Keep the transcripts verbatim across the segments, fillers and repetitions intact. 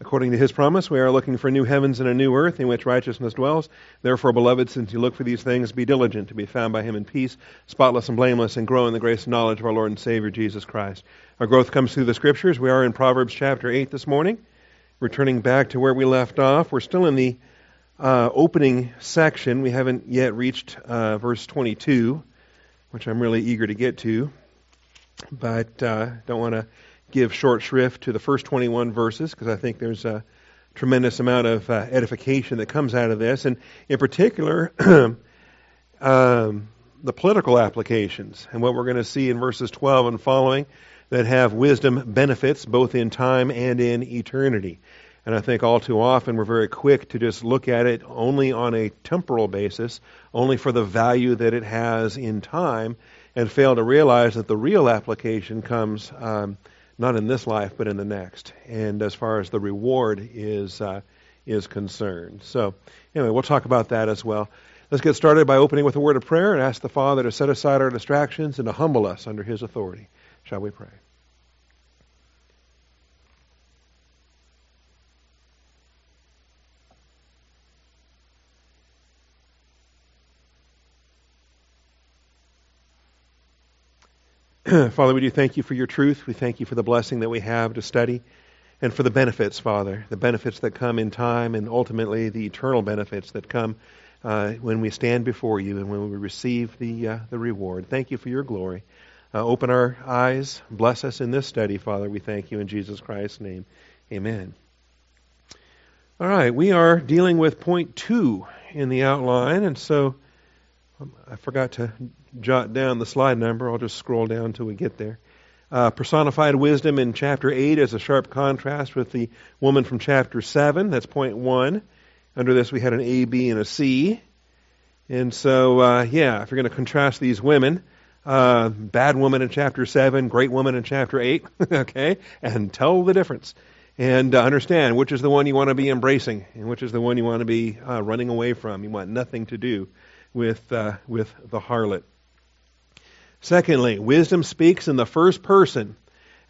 According to his promise, we are looking for new heavens and a new earth in which righteousness dwells. Therefore, beloved, since you look for these things, be diligent to be found by him in peace, spotless and blameless, and grow in the grace and knowledge of our Lord and Savior, Jesus Christ. Our growth comes through the Scriptures. We are in Proverbs chapter eight this morning, returning back to where we left off. We're still in the uh, opening section. We haven't yet reached uh, verse twenty-two, which I'm really eager to get to, but uh, don't want to give short shrift to the first twenty-one verses, because I think there's a tremendous amount of uh, edification that comes out of this, and in particular, um, the political applications, and what we're going to see in verses twelve and following that have wisdom benefits both in time and in eternity. And I think all too often we're very quick to just look at it only on a temporal basis, only for the value that it has in time, and fail to realize that the real application comes um not in this life, but in the next, and as far as the reward is uh, is concerned. So, anyway, we'll talk about that as well. Let's get started by opening with a word of prayer and ask the Father to set aside our distractions and to humble us under his authority. Shall we pray? Father, we do thank you for your truth. We thank you for the blessing that we have to study and for the benefits, Father, the benefits that come in time and ultimately the eternal benefits that come uh, when we stand before you and when we receive the uh, the reward. Thank you for your glory. Uh, open our eyes. Bless us in this study, Father. We thank you in Jesus Christ's name. Amen. All right, we are dealing with point two in the outline, and so I forgot to jot down the slide number. I'll just scroll down until we get there. Uh, personified wisdom in chapter eight is a sharp contrast with the woman from chapter seven. That's point one. Under this we had an A, B, and a C. And so, uh, yeah, if you're going to contrast these women, uh, bad woman in chapter seven, great woman in chapter eight, okay, and tell the difference. And uh, understand which is the one you want to be embracing and which is the one you want to be uh, running away from. You want nothing to do with uh, with the harlot. Secondly, wisdom speaks in the first person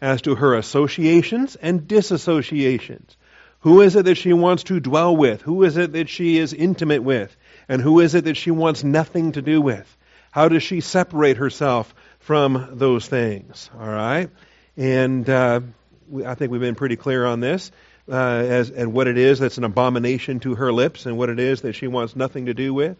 as to her associations and disassociations. Who is it that she wants to dwell with? Who is it that she is intimate with? And who is it that she wants nothing to do with? How does she separate herself from those things? All right? And uh, I think we've been pretty clear on this. Uh, as and what it is that's an abomination to her lips and what it is that she wants nothing to do with.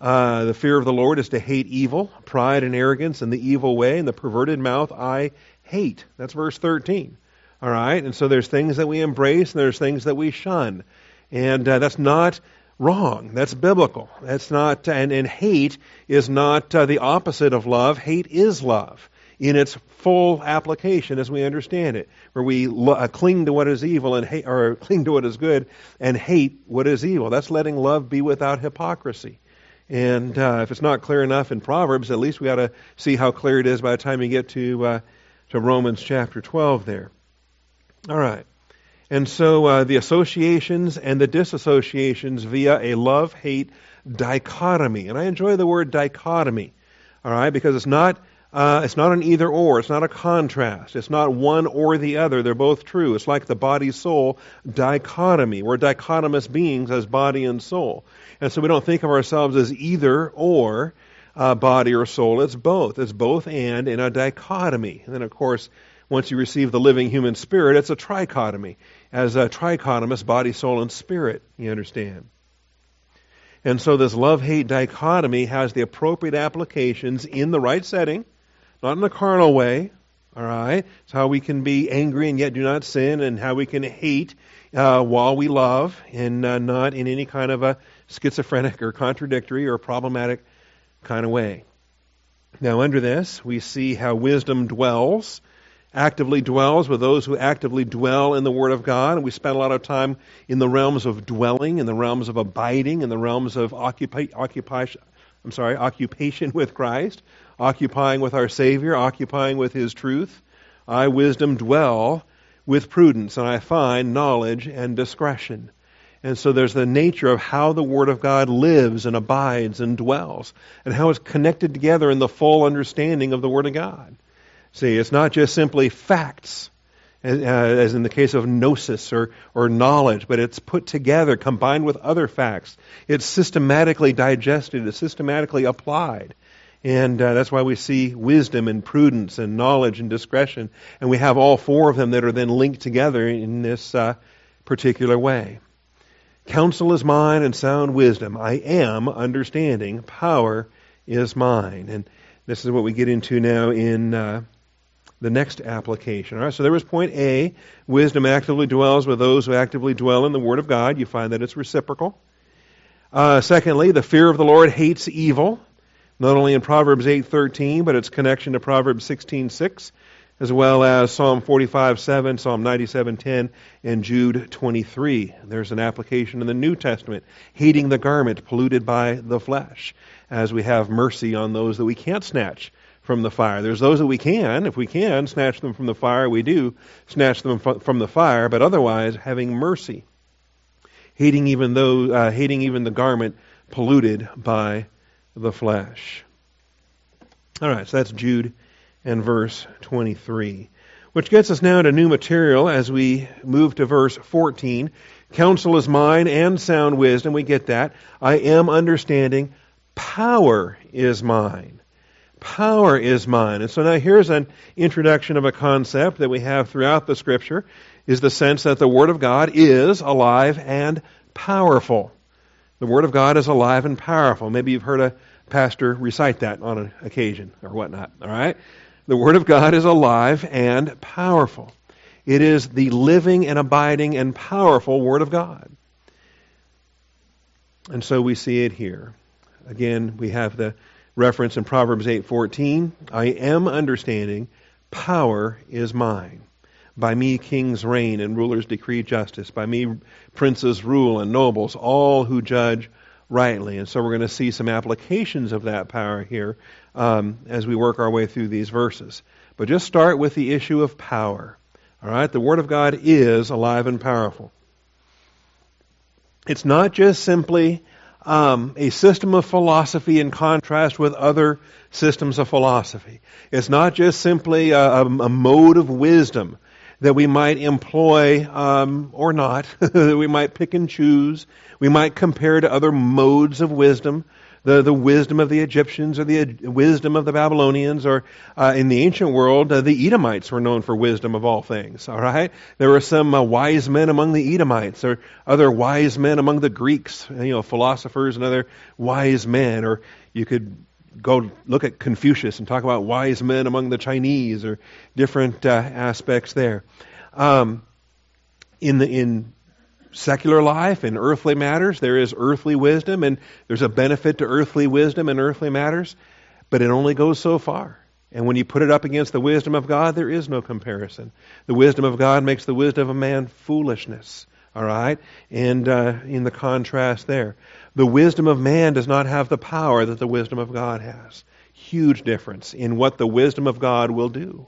Uh, the fear of the Lord is to hate evil, pride and arrogance and the evil way and the perverted mouth I hate. That's verse thirteen. All right? And so there's things that we embrace and there's things that we shun. And uh, that's not wrong. That's biblical. That's not, and, and hate is not uh, the opposite of love. Hate is love in its full application as we understand it, where we lo- uh, cling to what is evil and hate, or cling to what is good and hate what is evil. That's letting love be without hypocrisy. And uh, if it's not clear enough in Proverbs, at least we ought to see how clear it is by the time you get to uh, to Romans chapter twelve there. All right. And so uh, the associations and the disassociations via a love-hate dichotomy. And I enjoy the word dichotomy, all right, because it's not uh, it's not an either-or. It's not a contrast. It's not one or the other. They're both true. It's like the body-soul dichotomy. We're dichotomous beings as body and soul. And so we don't think of ourselves as either or, uh, body or soul. It's both. It's both and in a dichotomy. And then, of course, once you receive the living human spirit, it's a trichotomy, as a trichotomous body, soul, and spirit, you understand. And so this love-hate dichotomy has the appropriate applications in the right setting, not in a carnal way, all right? It's how we can be angry and yet do not sin, and how we can hate uh, while we love, and uh, not in any kind of a schizophrenic or contradictory or problematic kind of way. Now, under this, we see how wisdom dwells, actively dwells with those who actively dwell in the Word of God. And we spend a lot of time in the realms of dwelling, in the realms of abiding, in the realms of occupa- occupa- I'm sorry, occupation with Christ, occupying with our Savior, occupying with His truth. I, wisdom, dwell with prudence, and I find knowledge and discretion. And so there's the nature of how the Word of God lives and abides and dwells, and how it's connected together in the full understanding of the Word of God. See, it's not just simply facts. as in the case of gnosis or, or knowledge, but it's put together, combined with other facts. It's systematically digested, it's systematically applied. And uh, that's why we see wisdom and prudence and knowledge and discretion. And we have all four of them that are then linked together in this uh, particular way. Counsel is mine and sound wisdom. I am understanding. Power is mine. And this is what we get into now in uh, the next application. All right, so there was point A. Wisdom actively dwells with those who actively dwell in the Word of God. You find that it's reciprocal. Uh, secondly, the fear of the Lord hates evil. Not only in Proverbs eight thirteen, but its connection to Proverbs sixteen six, as well as Psalm forty-five seven, Psalm ninety-seven ten, and Jude twenty-three. There's an application in the New Testament, hating the garment polluted by the flesh, as we have mercy on those that we can't snatch from the fire. There's those that we can, if we can, snatch them from the fire, we do snatch them from the fire, but otherwise having mercy, hating even those, uh, hating even the garment polluted by the flesh. All right, so that's Jude and verse twenty-three, which gets us now to new material as we move to verse fourteen. Counsel is mine and sound wisdom. We get that. I am understanding. Power is mine. Power is mine. And so now here's an introduction of a concept that we have throughout the Scripture, is the sense that the Word of God is alive and powerful. The Word of God is alive and powerful. Maybe you've heard a pastor recite that on an occasion or whatnot, all right? The Word of God is alive and powerful. It is the living and abiding and powerful Word of God. And so we see it here. Again, we have the reference in Proverbs eight fourteen. I am understanding, power is mine. By me kings reign and rulers decree justice. By me princes rule and nobles, all who judge rightly. And so we're going to see some applications of that power here um, as we work our way through these verses. But just start with the issue of power. All right, the Word of God is alive and powerful. It's not just simply um, a system of philosophy in contrast with other systems of philosophy. It's not just simply a, a, a mode of wisdom that we might employ um, or not, that we might pick and choose. We might compare to other modes of wisdom, the, the wisdom of the Egyptians or the wisdom of the Babylonians, or uh, in the ancient world, uh, the Edomites were known for wisdom of all things, all right? There were some uh, wise men among the Edomites, or other wise men among the Greeks, you know, philosophers and other wise men, or you could go look at Confucius and talk about wise men among the Chinese, or different uh, aspects there. Um, in the in secular life, in earthly matters, there is earthly wisdom, and there's a benefit to earthly wisdom and earthly matters, but it only goes so far. And when you put it up against the wisdom of God, there is no comparison. The wisdom of God makes the wisdom of man foolishness. All right? And uh, in the contrast there, the wisdom of man does not have the power that the wisdom of God has. Huge difference in what the wisdom of God will do.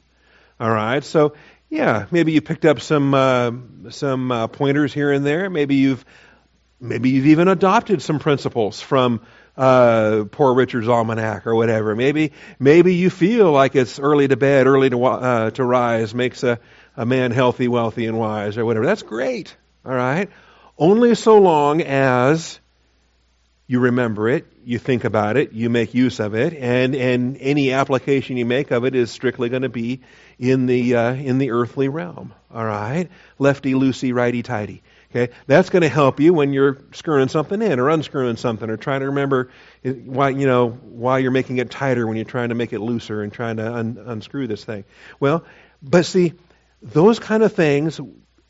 All right? So, yeah, maybe you picked up some uh, some uh, pointers here and there. Maybe you've maybe you've even adopted some principles from uh, Poor Richard's Almanac or whatever. Maybe maybe you feel like it's early to bed, early to uh, to rise makes a, a man healthy, wealthy, and wise or whatever. That's great. All right? Only so long as you remember it, you think about it, you make use of it, and, and any application you make of it is strictly going to be in the uh, in the earthly realm. All right? Lefty, loosey, righty, tighty. Okay? That's going to help you when you're screwing something in or unscrewing something or trying to remember why, you know, why you're making it tighter when you're trying to make it looser and trying to un- unscrew this thing. Well, but see, those kind of things,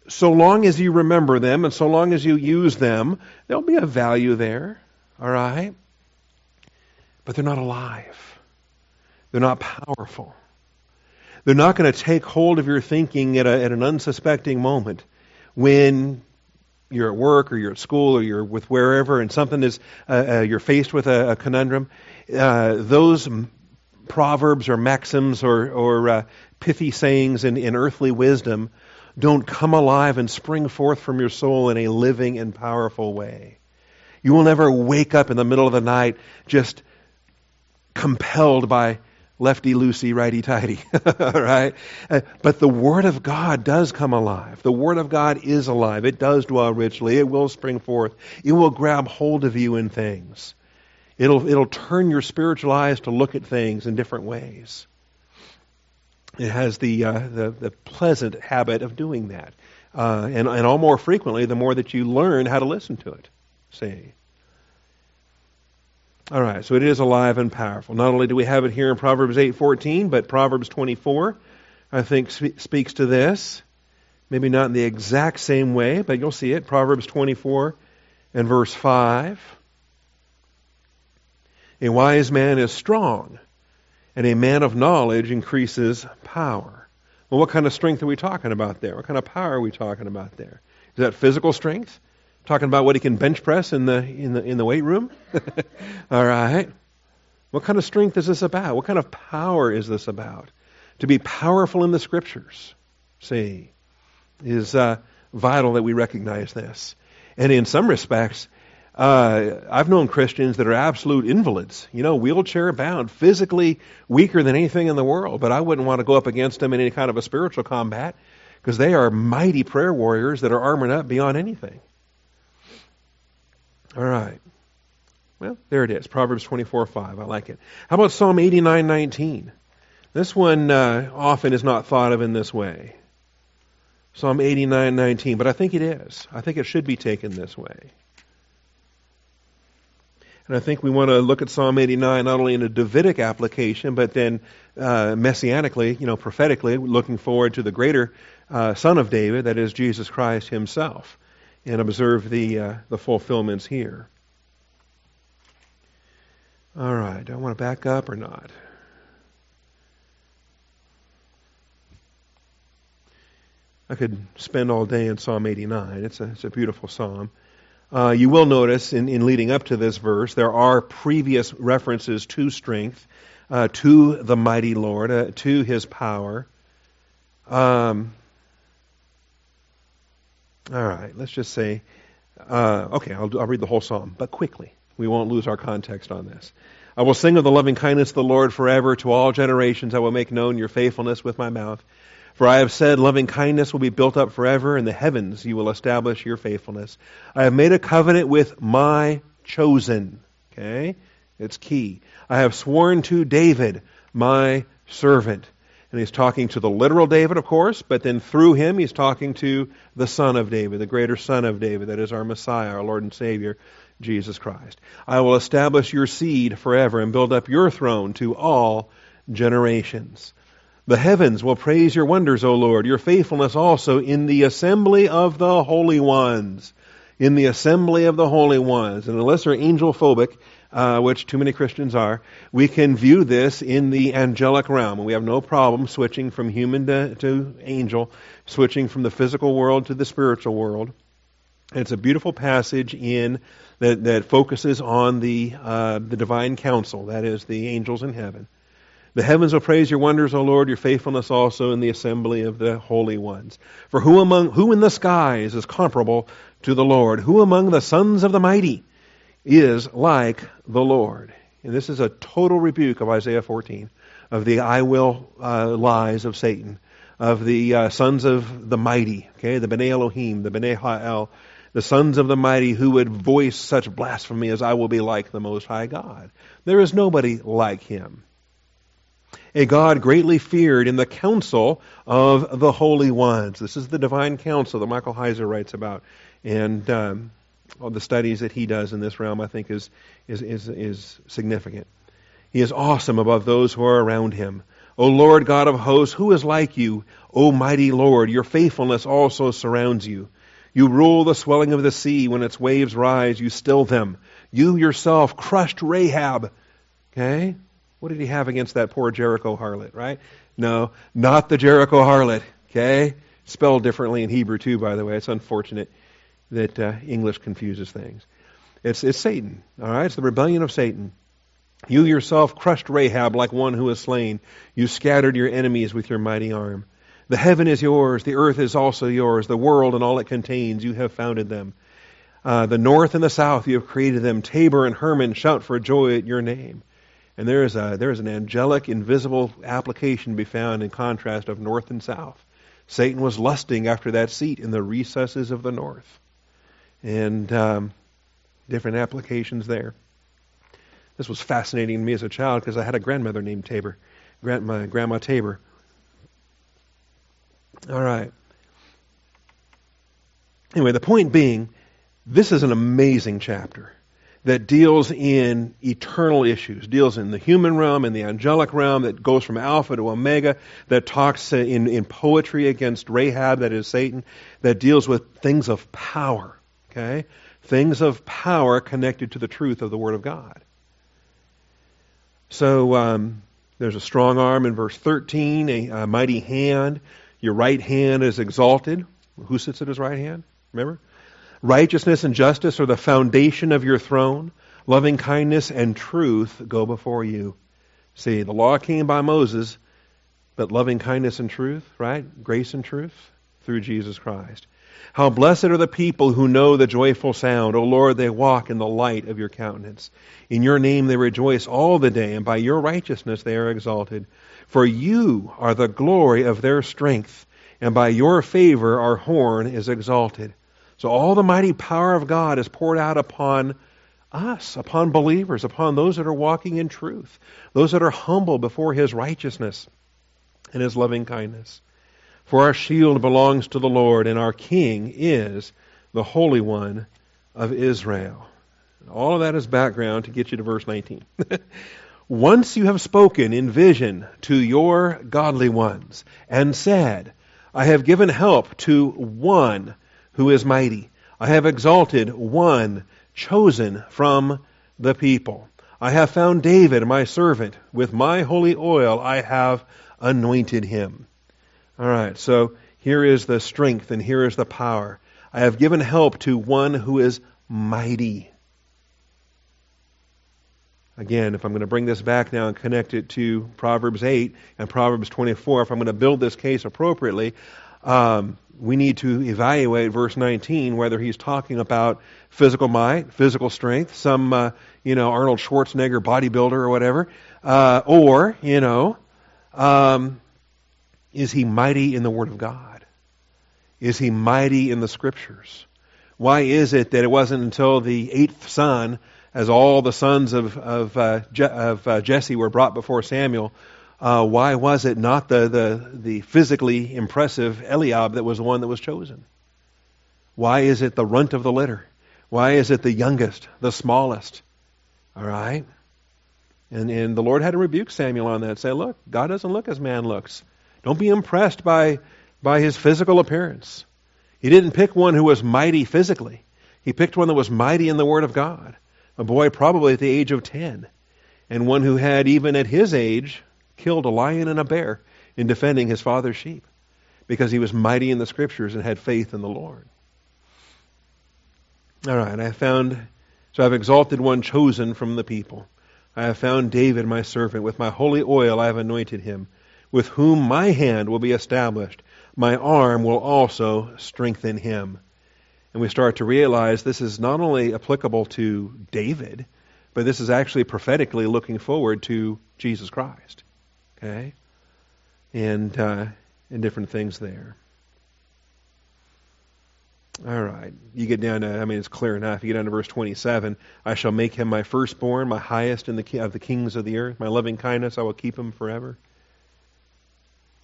so long as you remember them and so long as you use them, there'll be a value there. All right? But they're not alive. They're not powerful. They're not going to take hold of your thinking at, a, at an unsuspecting moment when you're at work or you're at school or you're with wherever and something is, uh, uh, you're faced with a, a conundrum. Uh, those m- proverbs or maxims or, or uh, pithy sayings in, in earthly wisdom don't come alive and spring forth from your soul in a living and powerful way. You will never wake up in the middle of the night just compelled by lefty-loosey, righty-tighty, all right? Uh, but the Word of God does come alive. The Word of God is alive. It does dwell richly. It will spring forth. It will grab hold of you in things. It'll, it'll turn your spiritual eyes to look at things in different ways. It has the, uh, the, the pleasant habit of doing that. Uh, and, and all more frequently, the more that you learn how to listen to it, see. All right, so it is alive and powerful. Not only do we have it here in Proverbs eight fourteen, but Proverbs twenty-four, I think, sp- speaks to this. Maybe not in the exact same way, but you'll see it. Proverbs twenty-four and verse five. A wise man is strong, and a man of knowledge increases power. Well, what kind of strength are we talking about there? What kind of power are we talking about there? Is that physical strength? Talking about what he can bench press in the in the in the weight room? All right. What kind of strength is this about? What kind of power is this about? To be powerful in the Scriptures, see, is uh, vital that we recognize this. And in some respects, uh, I've known Christians that are absolute invalids, you know, wheelchair bound, physically weaker than anything in the world. But I wouldn't want to go up against them in any kind of a spiritual combat, because they are mighty prayer warriors that are armored up beyond anything. All right. Well, there it is. Proverbs twenty-four five. I like it. How about Psalm eighty-nine nineteen? This one uh, often is not thought of in this way. Psalm eighty-nine nineteen, but I think it is. I think it should be taken this way. And I think we want to look at Psalm eighty-nine not only in a Davidic application, but then uh, messianically, you know, prophetically, looking forward to the greater uh, Son of David, that is Jesus Christ himself, and observe the uh, the fulfillments here. All right, do I want to back up or not? I could spend all day in Psalm eighty-nine. It's a, it's a beautiful psalm. Uh, you will notice in, in leading up to this verse, there are previous references to strength, uh, to the mighty Lord, uh, to his power. Um, all right, let's just say, uh, okay, I'll, I'll read the whole psalm, but quickly. We won't lose our context on this. I will sing of the loving kindness of the Lord forever. To all generations I will make known your faithfulness with my mouth. For I have said, loving kindness will be built up forever, in the heavens you will establish your faithfulness. I have made a covenant with my chosen. Okay? It's key. I have sworn to David, my servant. And he's talking to the literal David, of course, but then through him he's talking to the Son of David, the greater Son of David, that is our Messiah, our Lord and Savior, Jesus Christ. I will establish your seed forever and build up your throne to all generations. The heavens will praise your wonders, O Lord, your faithfulness also in the assembly of the holy ones. In the assembly of the holy ones. And unless we're angel phobic, uh, which too many Christians are, we can view this in the angelic realm. And we have no problem switching from human to, to angel, switching from the physical world to the spiritual world. And it's a beautiful passage in that, that focuses on the, uh, the divine council, that is, the angels in heaven. The heavens will praise your wonders, O Lord, your faithfulness also in the assembly of the holy ones. For who among who in the skies is comparable to the Lord? Who among the sons of the mighty is like the Lord? And this is a total rebuke of Isaiah fourteen, of the I will uh, lies of Satan, of the uh, sons of the mighty, okay, the B'nai Elohim, the B'nai Ha'el, the sons of the mighty who would voice such blasphemy as I will be like the Most High God. There is nobody like him. A God greatly feared in the council of the holy ones. This is the divine council that Michael Heiser writes about, and um, all the studies that he does in this realm, I think, is, is is is significant. He is awesome above those who are around him. O Lord God of hosts, who is like you? O mighty Lord, your faithfulness also surrounds you. You rule the swelling of the sea. When its waves rise, you still them. You yourself crushed Rahab. Okay? What did he have against that poor Jericho harlot, right? No, not the Jericho harlot, okay? Spelled differently in Hebrew too, by the way. It's unfortunate that uh, English confuses things. It's, it's Satan, all right? It's the rebellion of Satan. You yourself crushed Rahab like one who is slain. You scattered your enemies with your mighty arm. The heaven is yours. The earth is also yours. The world and all it contains, you have founded them. Uh, the north and the south, you have created them. Tabor and Hermon shout for joy at your name. And there is a there is an angelic, invisible application to be found in contrast of north and south. Satan was lusting after that seat in the recesses of the north. And um, different applications there. This was fascinating to me as a child because I had a grandmother named Tabor. Grand, my Grandma Tabor. All right. Anyway, the point being, this is an amazing chapter that deals in eternal issues, deals in the human realm and the angelic realm, that goes from Alpha to Omega, that talks in, in poetry against Rahab, that is Satan, that deals with things of power, okay? Things of power connected to the truth of the Word of God. So um, there's a strong arm in verse thirteen, a, a mighty hand. Your right hand is exalted. Who sits at his right hand? Remember? Righteousness and justice are the foundation of your throne. Loving kindness and truth go before you. See, the law came by Moses, but loving kindness and truth, right? Grace and truth through Jesus Christ. How blessed are the people who know the joyful sound. O Lord, they walk in the light of your countenance. In your name they rejoice all the day, and by your righteousness they are exalted. For you are the glory of their strength, and by your favor our horn is exalted. So all the mighty power of God is poured out upon us, upon believers, upon those that are walking in truth, those that are humble before his righteousness and his loving kindness. For our shield belongs to the Lord, and our King is the Holy One of Israel. All of that is background to get you to verse nineteen. Once you have spoken in vision to your godly ones and said, I have given help to one who is mighty. I have exalted one chosen from the people. I have found David, my servant. With my holy oil I have anointed him. All right, so here is the strength and here is the power. I have given help to one who is mighty. Again, if I'm going to bring this back now and connect it to Proverbs eight and Proverbs twenty-four, if I'm going to build this case appropriately, um, we need to evaluate verse nineteen, whether he's talking about physical might, physical strength, some, uh, you know, Arnold Schwarzenegger bodybuilder or whatever, uh, or, you know, um, is he mighty in the Word of God? Is he mighty in the Scriptures? Why is it that it wasn't until the eighth son, as all the sons of, of, uh, Je- of uh, Jesse were brought before Samuel, Uh, why was it not the, the, the physically impressive Eliab that was the one that was chosen? Why is it the runt of the litter? Why is it the youngest, the smallest? All right? And, and the Lord had to rebuke Samuel on that, say, look, God doesn't look as man looks. Don't be impressed by, by his physical appearance. He didn't pick one who was mighty physically. He picked one that was mighty in the Word of God. A boy probably at the age of ten. And one who had, even at his age, killed a lion and a bear in defending his father's sheep because he was mighty in the Scriptures and had faith in the Lord. All right, I found, so I've exalted one chosen from the people. I have found David, my servant. With my holy oil I have anointed him, with whom my hand will be established. My arm will also strengthen him. And we start to realize this is not only applicable to David, but this is actually prophetically looking forward to Jesus Christ. Okay, and uh, and different things there. All right, you get down to, I mean, it's clear enough. You get down to verse twenty-seven. I shall make him my firstborn, my highest in the of the kings of the earth. My loving kindness, I will keep him forever.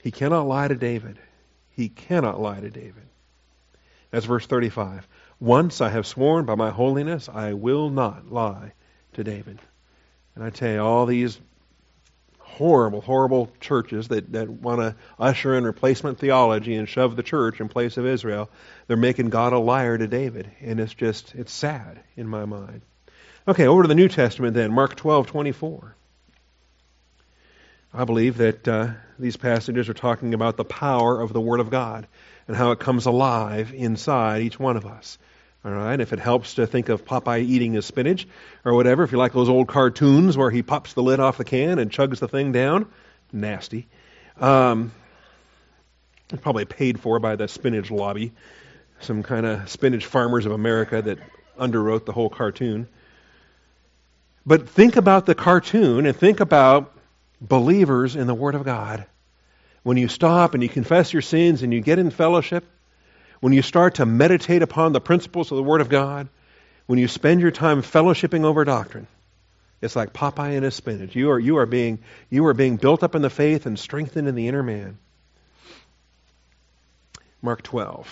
He cannot lie to David. He cannot lie to David. That's verse thirty-five. Once I have sworn by my holiness, I will not lie to David. And I tell you, all these horrible, horrible churches that, that want to usher in replacement theology and shove the church in place of Israel, they're making God a liar to David. And it's just, it's sad in my mind. Okay, over to the New Testament then, Mark twelve twenty-four. I believe that uh, these passages are talking about the power of the Word of God and how it comes alive inside each one of us. All right, if it helps to think of Popeye eating his spinach or whatever, if you like those old cartoons where he pops the lid off the can and chugs the thing down, nasty. Um, probably paid for by the spinach lobby, some kind of spinach farmers of America that underwrote the whole cartoon. But think about the cartoon and think about believers in the Word of God. When you stop and you confess your sins and you get in fellowship, when you start to meditate upon the principles of the Word of God, when you spend your time fellowshipping over doctrine, it's like Popeye and his spinach. You are, you are being, you are being built up in the faith and strengthened in the inner man. Mark twelve.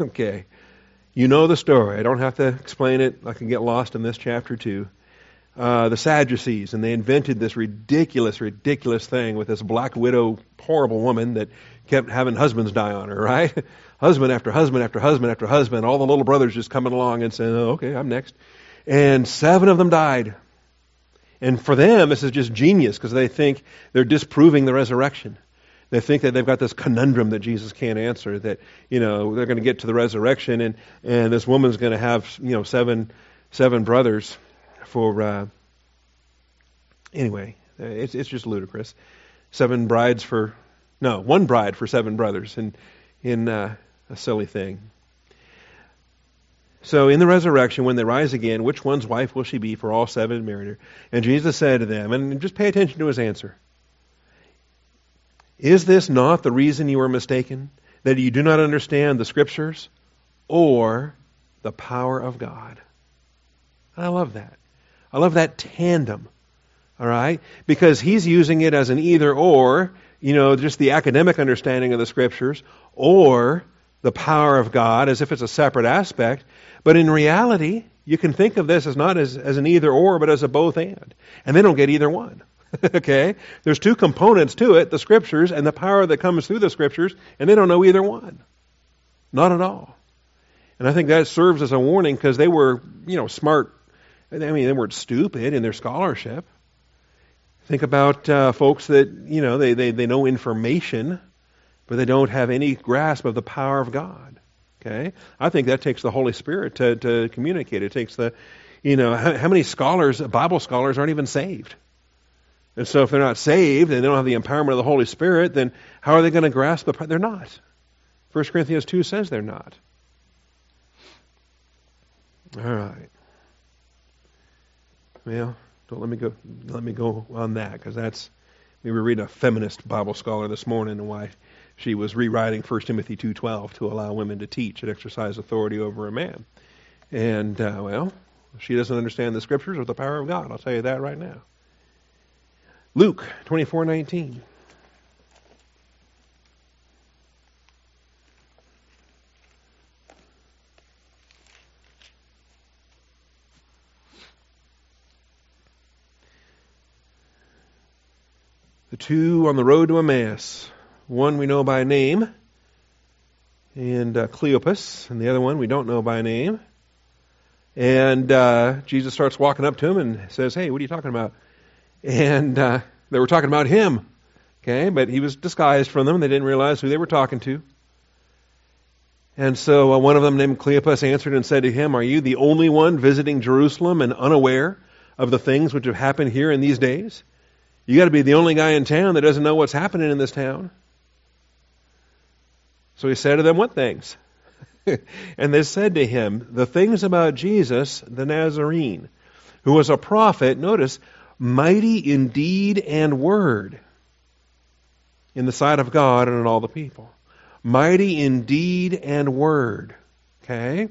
Okay, you know the story. I don't have to explain it. I can get lost in this chapter too. Uh, the Sadducees, and they invented this ridiculous, ridiculous thing with this black widow, horrible woman that kept having husbands die on her, right? Husband after husband after husband after husband. All the little brothers just coming along and saying, oh, okay, I'm next. And seven of them died. And for them, this is just genius because they think they're disproving the resurrection. They think that they've got this conundrum that Jesus can't answer, that, you know, they're going to get to the resurrection and, and this woman's going to have, you know, seven seven brothers for, uh, anyway, it's it's just ludicrous. Seven brides for, no, one bride for seven brothers in, in uh, a silly thing. So in the resurrection, when they rise again, which one's wife will she be, for all seven married her? And Jesus said to them, and just pay attention to his answer, is this not the reason you are mistaken, that you do not understand the Scriptures or the power of God? And I love that. I love that tandem, all right? Because he's using it as an either or, you know, just the academic understanding of the Scriptures or the power of God as if it's a separate aspect. But in reality, you can think of this as not as, as an either or, but as a both and. And they don't get either one. Okay, there's two components to it, the Scriptures and the power that comes through the Scriptures, and they don't know either one. Not at all. And I think that serves as a warning because they were, you know, smart. I mean, they weren't stupid in their scholarship. Think about uh, folks that, you know, they, they, they know information, but they don't have any grasp of the power of God. Okay, I think that takes the Holy Spirit to, to communicate. It takes the, you know, how, how many scholars, Bible scholars, aren't even saved? And so if they're not saved and they don't have the empowerment of the Holy Spirit, then how are they going to grasp the... They're not. First Corinthians two says they're not. All right. Well, don't let me go let me go on that, because that's... We were reading a feminist Bible scholar this morning and why she was rewriting First Timothy two twelve to allow women to teach and exercise authority over a man. And, uh, well, she doesn't understand the Scriptures or the power of God. I'll tell you that right now. Luke twenty-four nineteen. The two on the road to Emmaus. One we know by name, and uh, Cleopas, and the other one we don't know by name. And uh, Jesus starts walking up to him and says, "Hey, what are you talking about?" And uh, they were talking about him, okay? But he was disguised from them. They didn't realize who they were talking to. And so uh, one of them named Cleopas answered and said to him, "Are you the only one visiting Jerusalem and unaware of the things which have happened here in these days? You got to be the only guy in town that doesn't know what's happening in this town." So he said to them, "What things?" And they said to him, "The things about Jesus the Nazarene, who was a prophet," notice, "mighty in deed and word in the sight of God and in all the people." Mighty in deed and word. Okay?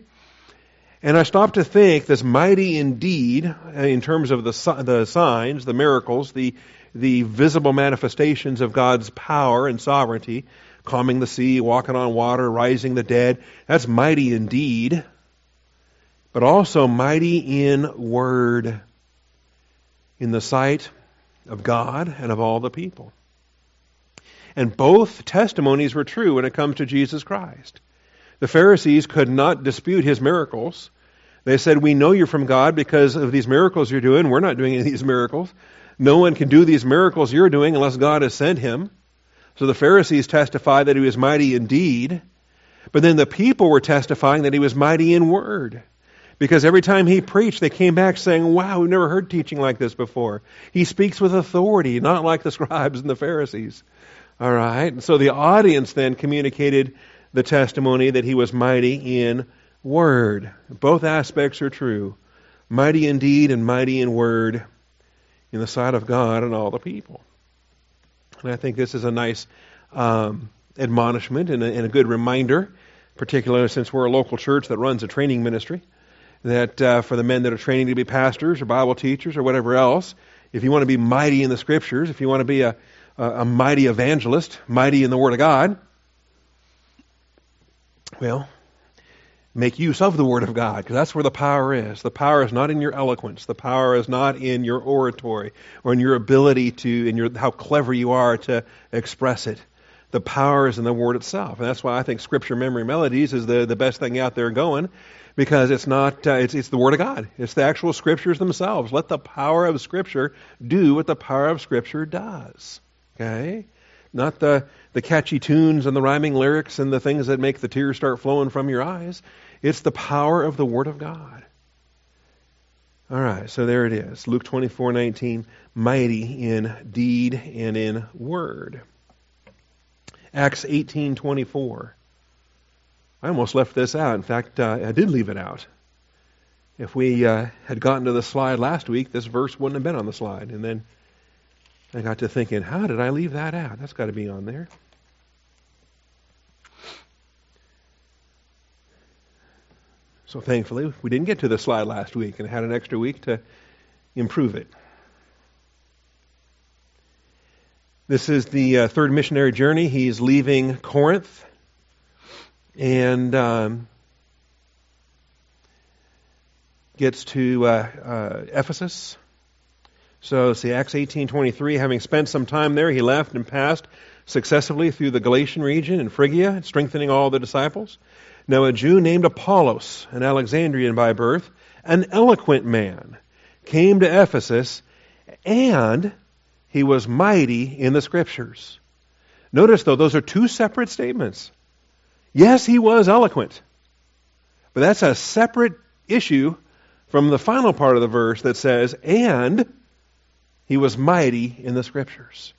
And I stopped to think this mighty in deed, in terms of the the signs, the miracles, the, the visible manifestations of God's power and sovereignty, calming the sea, walking on water, rising the dead. That's mighty in deed, but also mighty in word, in the sight of God and of all the people. And both testimonies were true when it comes to Jesus Christ. The Pharisees could not dispute his miracles. They said, "We know you're from God because of these miracles you're doing. We're not doing any of these miracles. No one can do these miracles you're doing unless God has sent him." So the Pharisees testified that he was mighty in deed, but then the people were testifying that he was mighty in word. Because every time he preached, they came back saying, wow, we've never heard teaching like this before. He speaks with authority, not like the scribes and the Pharisees. All right? And so the audience then communicated the testimony that he was mighty in word. Both aspects are true. Mighty in deed and mighty in word in the sight of God and all the people. And I think this is a nice um, admonishment and a, and a good reminder, particularly since we're a local church that runs a training ministry, that uh, for the men that are training to be pastors or Bible teachers or whatever else, if you want to be mighty in the Scriptures, if you want to be a, a, a mighty evangelist, mighty in the Word of God, well, make use of the Word of God, because that's where the power is. The power is not in your eloquence. The power is not in your oratory or in your ability to, in your how clever you are to express it. The power is in the Word itself. And that's why I think Scripture Memory Melodies is the, the best thing out there going, because it's not uh, it's, it's the Word of God. It's the actual Scriptures themselves. Let the power of Scripture do what the power of Scripture does. Okay? Not the, the catchy tunes and the rhyming lyrics and the things that make the tears start flowing from your eyes. It's the power of the Word of God. All right, so there it is. Luke twenty-four nineteen, mighty in deed and in word. Acts eighteen twenty-four. I almost left this out. In fact, uh, I did leave it out. If we uh, had gotten to the slide last week, this verse wouldn't have been on the slide. And then I got to thinking, how did I leave that out? That's got to be on there. So thankfully, we didn't get to this slide last week and had an extra week to improve it. This is the uh, third missionary journey. He's leaving Corinth. And um, gets to uh, uh, Ephesus. So let's see, Acts eighteen twenty-three, having spent some time there, he left and passed successively through the Galatian region and Phrygia, strengthening all the disciples. Now a Jew named Apollos, an Alexandrian by birth, an eloquent man, came to Ephesus, and he was mighty in the Scriptures. Notice, though, those are two separate statements. Yes, he was eloquent, but that's a separate issue from the final part of the verse that says, and he was mighty in the Scriptures.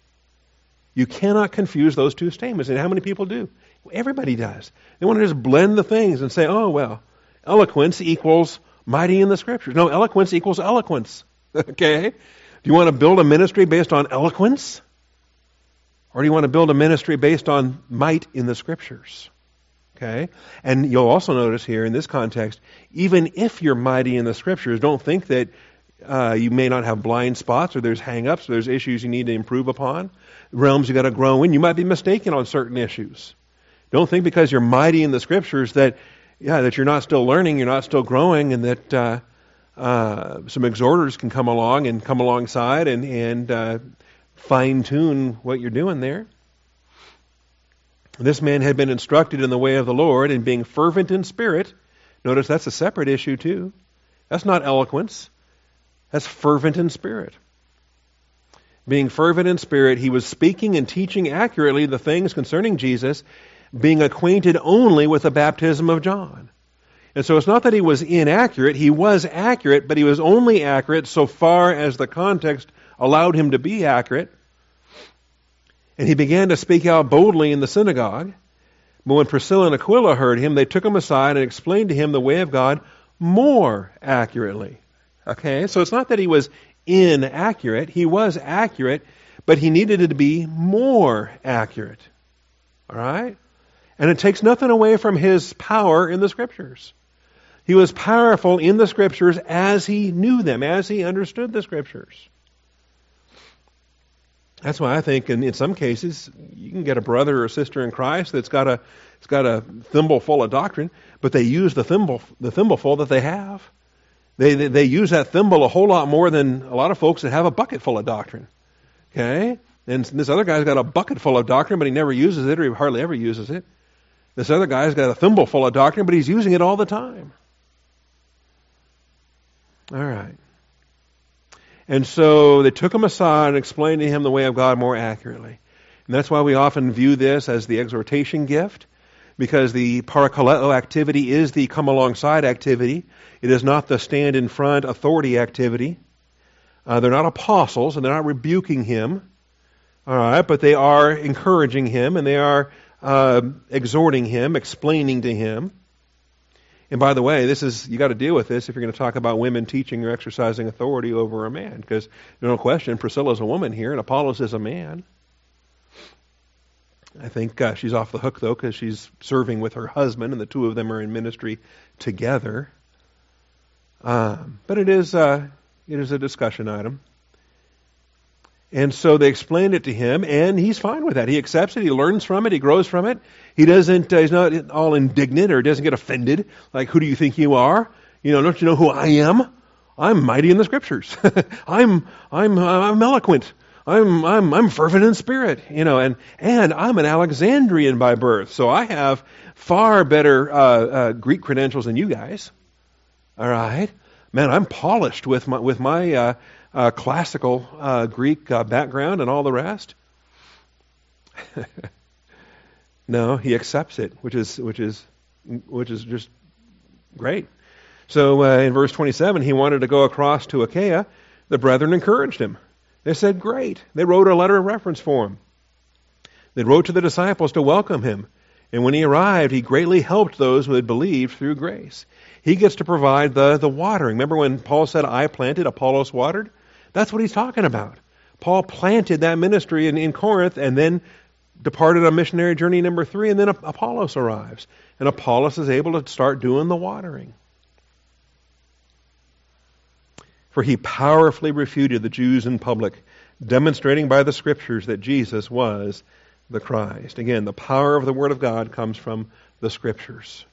You cannot confuse those two statements. And how many people do? Everybody does. They want to just blend the things and say, oh, well, eloquence equals mighty in the Scriptures. No, eloquence equals eloquence. Okay? Do you want to build a ministry based on eloquence? Or do you want to build a ministry based on might in the Scriptures? Okay? And you'll also notice here in this context, even if you're mighty in the Scriptures, don't think that Uh, you may not have blind spots, or there's hang-ups, or there's issues you need to improve upon, realms you got to grow in. You might be mistaken on certain issues. Don't think because you're mighty in the Scriptures that, yeah, that you're not still learning, you're not still growing, and that uh, uh, some exhorters can come along and come alongside and, and uh, fine-tune what you're doing there. This man had been instructed in the way of the Lord, and being fervent in spirit, notice that's a separate issue too. That's not eloquence. That's fervent in spirit. Being fervent in spirit, he was speaking and teaching accurately the things concerning Jesus, being acquainted only with the baptism of John. And so it's not that he was inaccurate. He was accurate, but he was only accurate so far as the context allowed him to be accurate. And he began to speak out boldly in the synagogue. But when Priscilla and Aquila heard him, they took him aside and explained to him the way of God more accurately. Okay, so it's not that he was inaccurate. He was accurate, but he needed it to be more accurate. All right? And it takes nothing away from his power in the Scriptures. He was powerful in the Scriptures as he knew them, as he understood the Scriptures. That's why I think in, in some cases, you can get a brother or sister in Christ that's got a, it's got a thimble full of doctrine, but they use the thimble, the thimbleful that they have. They, they they use that thimble a whole lot more than a lot of folks that have a bucket full of doctrine. Okay? And this other guy's got a bucket full of doctrine, but he never uses it, or he hardly ever uses it. This other guy's got a thimble full of doctrine, but he's using it all the time. All right. And so they took him aside and explained to him the way of God more accurately. And that's why we often view this as the exhortation gift. because the parakaleo activity is the come alongside activity. It is not the stand in front authority activity. Uh, they're not apostles, and they're not rebuking him, all right, but they are encouraging him, and they are uh, exhorting him, explaining to him. And by the way, this is you got to deal with this if you're going to talk about women teaching or exercising authority over a man, because there's no question Priscilla's a woman here, and Apollos is a man. I think uh, she's off the hook, though, because she's serving with her husband, and the two of them are in ministry together. Um, but it is uh, it is a discussion item. And so they explained it to him, and he's fine with that. He accepts it. He learns from it. He grows from it. He doesn't. Uh, he's not all indignant or doesn't get offended. Like, who do you think you are? You know, don't you know who I am? I'm mighty in the Scriptures. I'm I'm I'm eloquent. I'm I'm I'm fervent in spirit, you know, and, and I'm an Alexandrian by birth, so I have far better uh, uh, Greek credentials than you guys. All right, man, I'm polished with my with my uh, uh, classical uh, Greek uh, background and all the rest. No, he accepts it, which is which is which is just great. So uh, in verse twenty-seven, he wanted to go across to Achaia. The brethren encouraged him. They said, great. They wrote a letter of reference for him. They wrote to the disciples to welcome him. And when he arrived, he greatly helped those who had believed through grace. He gets to provide the, the watering. Remember when Paul said, I planted, Apollos watered? That's what he's talking about. Paul planted that ministry in, in Corinth and then departed on missionary journey number three, and then Apollos arrives. And Apollos is able to start doing the watering. For he powerfully refuted the Jews in public, demonstrating by the Scriptures that Jesus was the Christ. Again, the power of the Word of God comes from the Scriptures.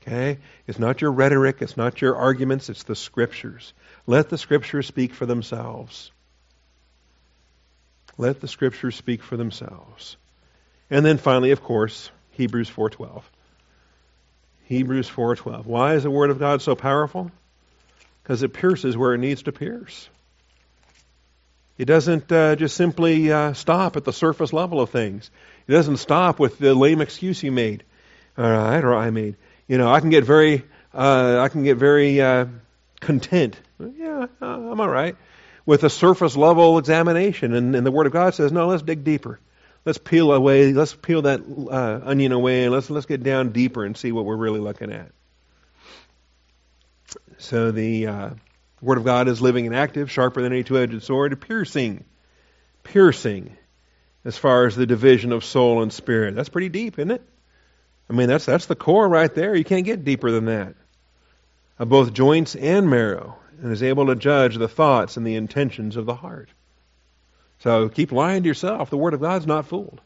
Okay? It's not your rhetoric, it's not your arguments, it's the Scriptures. Let the Scriptures speak for themselves. Let the Scriptures speak for themselves. And then finally, of course, Hebrews four twelve. Hebrews four twelve. Why is the Word of God so powerful? Because it pierces where it needs to pierce. It doesn't uh, just simply uh, stop at the surface level of things. It doesn't stop with the lame excuse you made, all right, or I made. You know, I can get very, uh, I can get very uh, content. Yeah, I'm all right with a surface level examination. And, and the Word of God says, no, let's dig deeper. Let's peel away. Let's peel that uh, onion away, and let's let's get down deeper and see what we're really looking at. So the uh, Word of God is living and active, sharper than any two-edged sword, piercing, piercing as far as the division of soul and spirit. That's pretty deep, isn't it? I mean, that's that's the core right there. You can't get deeper than that. Of both joints and marrow, and is able to judge the thoughts and the intentions of the heart. So keep lying to yourself. The Word of God's not fooled.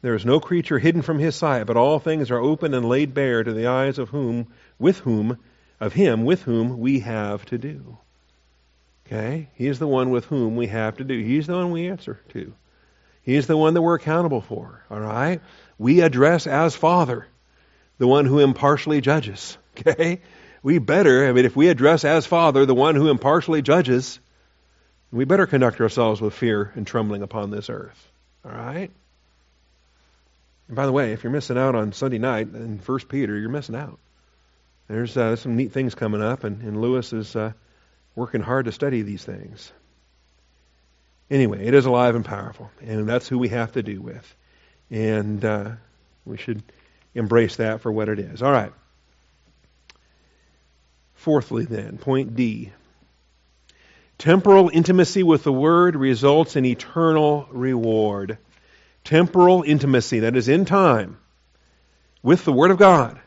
There is no creature hidden from his sight, but all things are open and laid bare to the eyes of whom, with whom, of him with whom we have to do. Okay? He is the one with whom we have to do. He's the one we answer to. He's the one that we're accountable for. All right? We address as Father, the one who impartially judges. Okay? We better, I mean, if we address as Father, the one who impartially judges, we better conduct ourselves with fear and trembling upon this earth. All right? And by the way, if you're missing out on Sunday night in First Peter, you're missing out. There's uh, some neat things coming up, and, and Lewis is uh, working hard to study these things. Anyway, it is alive and powerful, and that's who we have to do with. And uh, we should embrace that for what it is. All right. Fourthly then, point D. Temporal intimacy with the Word results in eternal reward. Temporal intimacy, that is in time, with the Word of God,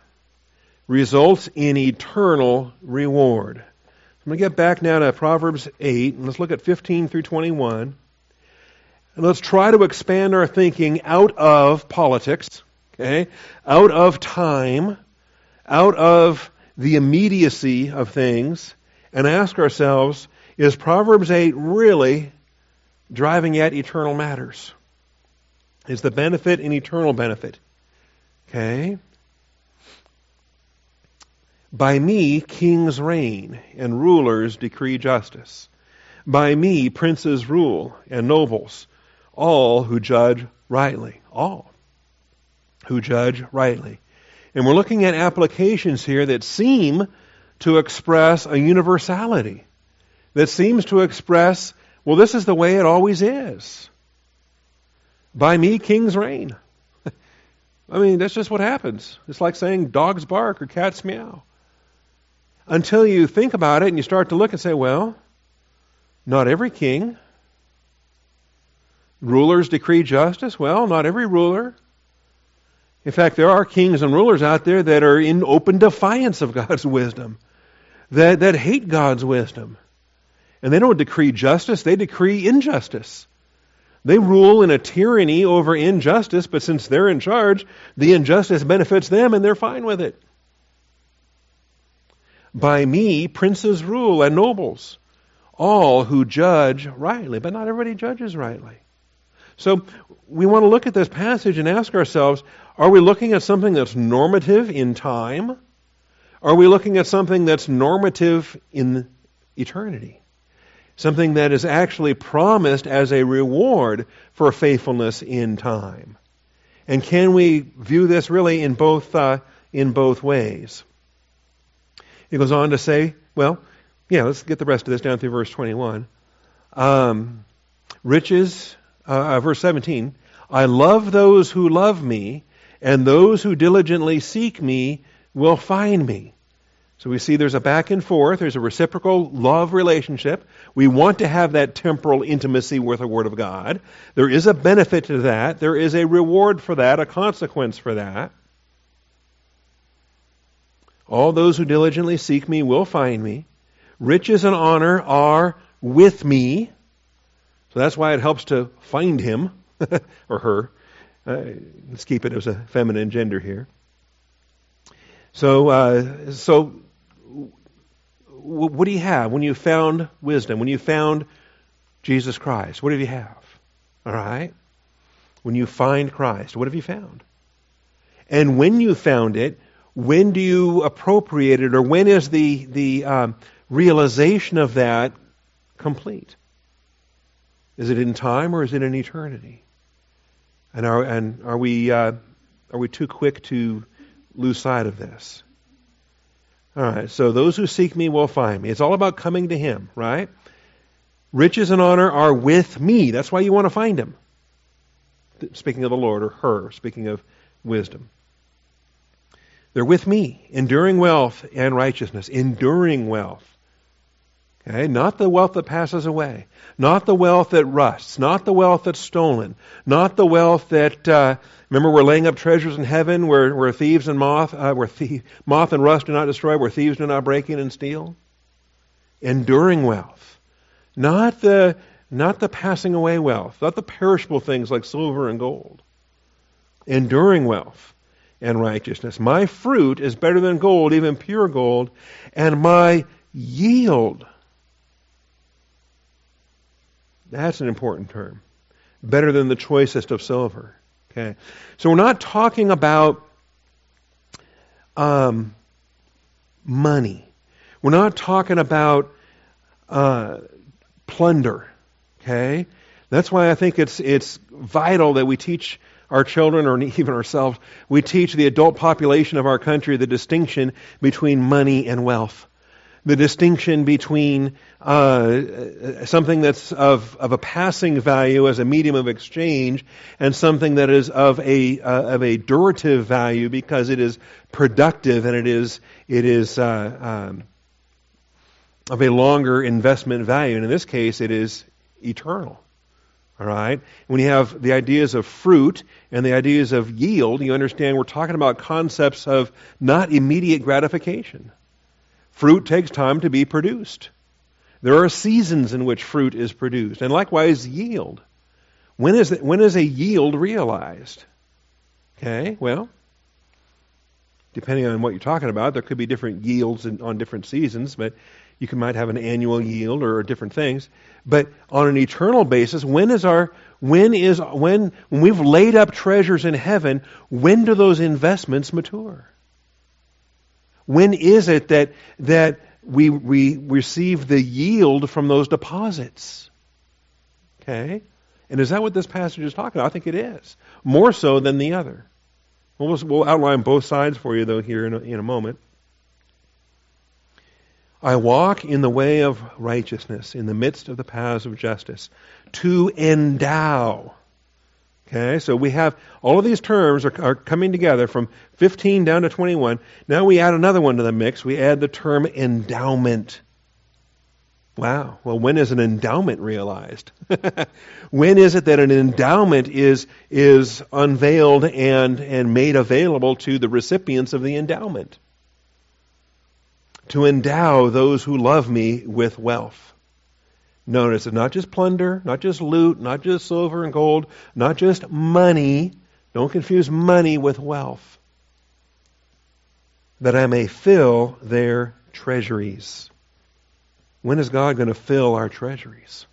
results in eternal reward. I'm going to get back now to Proverbs eight, and let's look at fifteen through twenty-one. And let's try to expand our thinking out of politics, okay? Out of time, out of the immediacy of things, and ask ourselves, is Proverbs eight really driving at eternal matters? Is the benefit an eternal benefit? Okay? By me, kings reign, and rulers decree justice. By me, princes rule, and nobles, all who judge rightly. All. who judge rightly. And we're looking at applications here that seem to express a universality, that seems to express, well, this is the way it always is. By me, kings reign. I mean, that's just what happens. It's like saying dogs bark or cats meow. Until you think about it and you start to look and say, well, not every king. Rulers decree justice. Well, not every ruler. In fact, there are kings and rulers out there that are in open defiance of God's wisdom, that, that hate God's wisdom. And they don't decree justice, they decree injustice. They rule in a tyranny over injustice, but since they're in charge, the injustice benefits them and they're fine with it. By me, princes rule and nobles, all who judge rightly, but not everybody judges rightly. So we want to look at this passage and ask ourselves, are we looking at something that's normative in time? Are we looking at something that's normative in eternity? Something that is actually promised as a reward for faithfulness in time. And can we view this really in both uh, in both ways? It goes on to say, well, yeah, let's get the rest of this down through verse twenty-one. Um, riches, uh, verse seventeen, I love those who love me, and those who diligently seek me will find me. So we see there's a back and forth, there's a reciprocal love relationship. We want to have that temporal intimacy with the Word of God. There is a benefit to that. There is a reward for that, a consequence for that. All those who diligently seek me will find me. Riches and honor are with me. So that's why it helps to find him or her. Uh, let's keep it as a feminine gender here. So, uh, so... what do you have when you found wisdom, when you found Jesus Christ? What do you have? All right? When you find Christ, what have you found? And when you found it, when do you appropriate it, or when is the, the um, realization of that complete? Is it in time or is it in eternity? And are, and are, we, uh, are we too quick to lose sight of this? All right, so those who seek me will find me. It's all about coming to him, right? Riches and honor are with me. That's why you want to find him. Speaking of the Lord, or her, speaking of wisdom. They're with me, enduring wealth and righteousness, enduring wealth. Okay, not the wealth that passes away, not the wealth that rusts, not the wealth that's stolen, not the wealth that, uh, remember we're laying up treasures in heaven where, where thieves and moth, uh, where thie- moth and rust do not destroy, where thieves do not break in and steal. Enduring wealth, not the, not the passing away wealth, not the perishable things like silver and gold. Enduring wealth and righteousness. My fruit is better than gold, even pure gold, and my yield. That's an important term. Better than the choicest of silver. Okay, so we're not talking about um, money. We're not talking about uh, plunder. Okay, that's why I think it's it's vital that we teach our children, or even ourselves, we teach the adult population of our country the distinction between money and wealth. The distinction between uh, something that's of, of a passing value as a medium of exchange and something that is of a uh, of a durative value because it is productive and it is it is uh, um, of a longer investment value. And in this case, it is eternal. All right. When you have the ideas of fruit and the ideas of yield, you understand we're talking about concepts of not immediate gratification. Fruit takes time to be produced. There are seasons in which fruit is produced, and likewise yield. When is it, when is a yield realized? Okay, well, depending on what you're talking about, there could be different yields in, on different seasons, but you can, might have an annual yield or different things. But on an eternal basis, when is our when is when when we've laid up treasures in heaven, when do those investments mature? When is it that that we we receive the yield from those deposits? Okay? And is that what this passage is talking about? I think it is. More so than the other. We'll, we'll outline both sides for you, though, here in a, in a moment. I walk in the way of righteousness, in the midst of the paths of justice, to endow. Okay, so we have all of these terms are, are coming together from fifteen down to twenty-one. Now we add another one to the mix. We add the term endowment. Wow. Well, when is an endowment realized? When is it that an endowment is is unveiled and, and made available to the recipients of the endowment? To endow those who love me with wealth. Notice it's not just plunder, not just loot, not just silver and gold, not just money. Don't confuse money with wealth. That I may fill their treasuries. When is God going to fill our treasuries?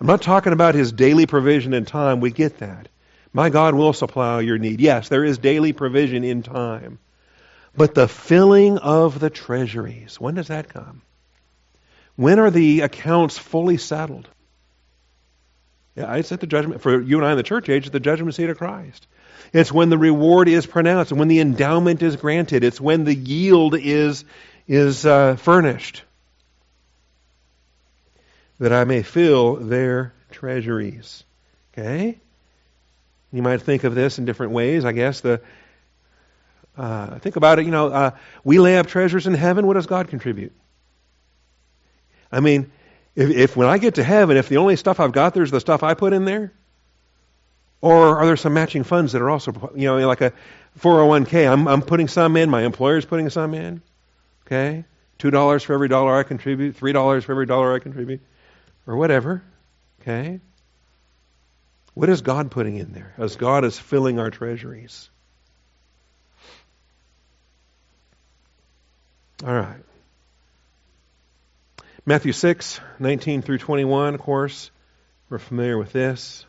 I'm not talking about His daily provision in time. We get that. My God will supply your need. Yes, there is daily provision in time. But the filling of the treasuries, when does that come? When are the accounts fully settled? Yeah, it's at the judgment, for you and I in the church age, at the judgment seat of Christ. It's when the reward is pronounced, and when the endowment is granted. It's when the yield is, is uh, furnished. That I may fill their treasuries. Okay? You might think of this in different ways, I guess. The Uh, think about it, you know, uh, we lay up treasures in heaven, what does God contribute? I mean, if, if when I get to heaven, if the only stuff I've got there is the stuff I put in there, or are there some matching funds that are also, you know, like a four oh one k, I'm, I'm putting some in, my employer's putting some in, okay? two dollars for every dollar I contribute, three dollars for every dollar I contribute, or whatever, okay? What is God putting in there? As God is filling our treasuries. All right. Matthew six, nineteen through twenty-one, of course. We're familiar with this.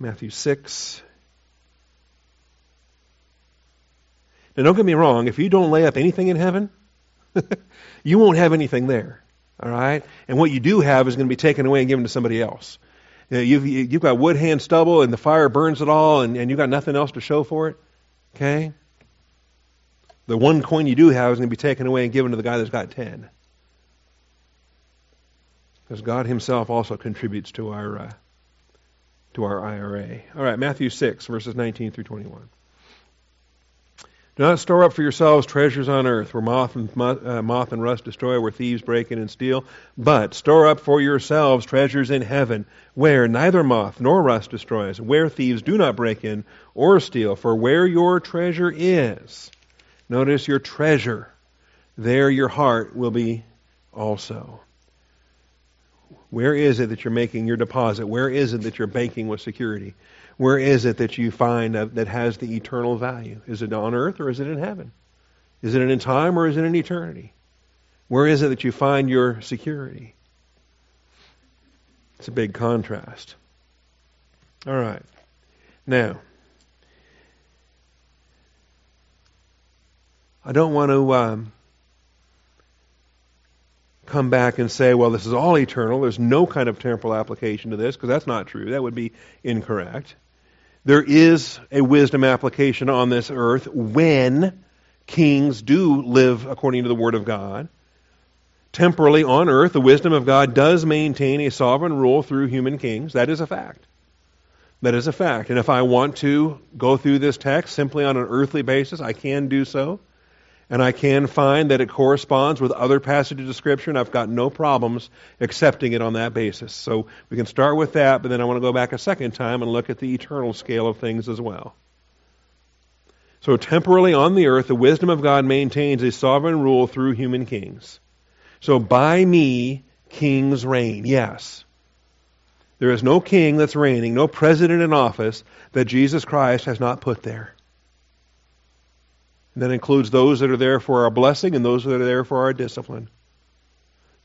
Matthew six. Now, don't get me wrong. If you don't lay up anything in heaven, you won't have anything there. All right? And what you do have is going to be taken away and given to somebody else. You know, you've, you've got wood, hand, stubble, and the fire burns it all, and, and you've got nothing else to show for it. Okay? The one coin you do have is going to be taken away and given to the guy that's got ten. Because God Himself also contributes to our uh, to our I R A. All right, Matthew six, verses nineteen through twenty-one. Do not store up for yourselves treasures on earth, where moth and, uh, moth and rust destroy, where thieves break in and steal. But store up for yourselves treasures in heaven, where neither moth nor rust destroys, where thieves do not break in or steal. For where your treasure is... Notice your treasure. There your heart will be also. Where is it that you're making your deposit? Where is it that you're banking with security? Where is it that you find that has the eternal value? Is it on earth or is it in heaven? Is it in time or is it in eternity? Where is it that you find your security? It's a big contrast. All right. Now, I don't want to um, come back and say, well, this is all eternal. There's no kind of temporal application to this, because that's not true. That would be incorrect. There is a wisdom application on this earth when kings do live according to the Word of God. Temporally on earth, the wisdom of God does maintain a sovereign rule through human kings. That is a fact. That is a fact. And if I want to go through this text simply on an earthly basis, I can do so. And I can find that it corresponds with other passages of Scripture, and I've got no problems accepting it on that basis. So we can start with that, but then I want to go back a second time and look at the eternal scale of things as well. So temporally on the earth, the wisdom of God maintains a sovereign rule through human kings. So by me, kings reign. Yes. There is no king that's reigning, no president in office that Jesus Christ has not put there. And that includes those that are there for our blessing and those that are there for our discipline.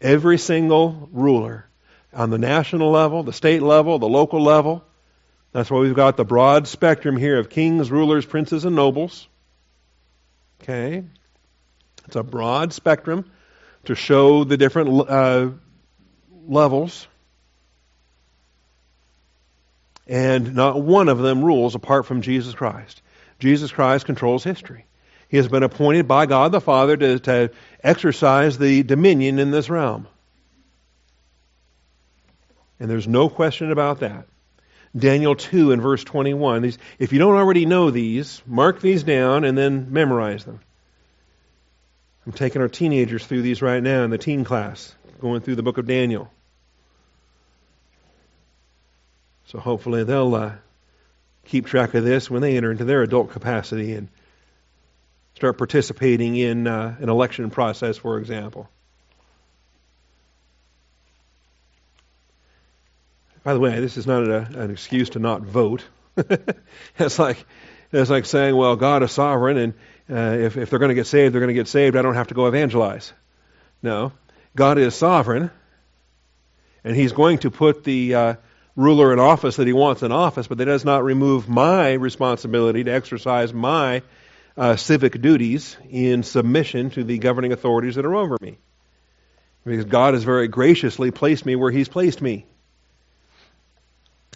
Every single ruler on the national level, the state level, the local level. That's why we've got the broad spectrum here of kings, rulers, princes, and nobles. Okay? It's a broad spectrum to show the different uh, levels. And not one of them rules apart from Jesus Christ. Jesus Christ controls history. He has been appointed by God the Father to, to exercise the dominion in this realm. And there's no question about that. Daniel two and verse twenty-one. These, if you don't already know these, mark these down and then memorize them. I'm taking our teenagers through these right now in the teen class, going through the book of Daniel. So hopefully they'll uh, keep track of this when they enter into their adult capacity and start participating in uh, an election process, for example. By the way, this is not a, an excuse to not vote. It's like it's like saying, well, God is sovereign, and uh, if, if they're going to get saved, they're going to get saved. I don't have to go evangelize. No, God is sovereign, and He's going to put the uh, ruler in office that He wants in office, but that does not remove my responsibility to exercise my uh, civic duties in submission to the governing authorities that are over me. Because God has very graciously placed me where He's placed me.